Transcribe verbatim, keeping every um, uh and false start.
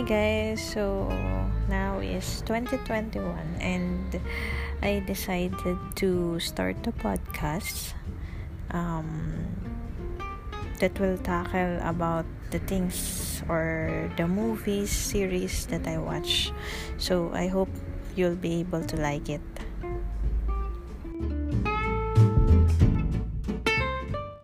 Hi guys, so now is twenty twenty-one and I decided to start a podcast um, that will tackle about the things or the movies, series that I watch. So I hope you'll be able to like it.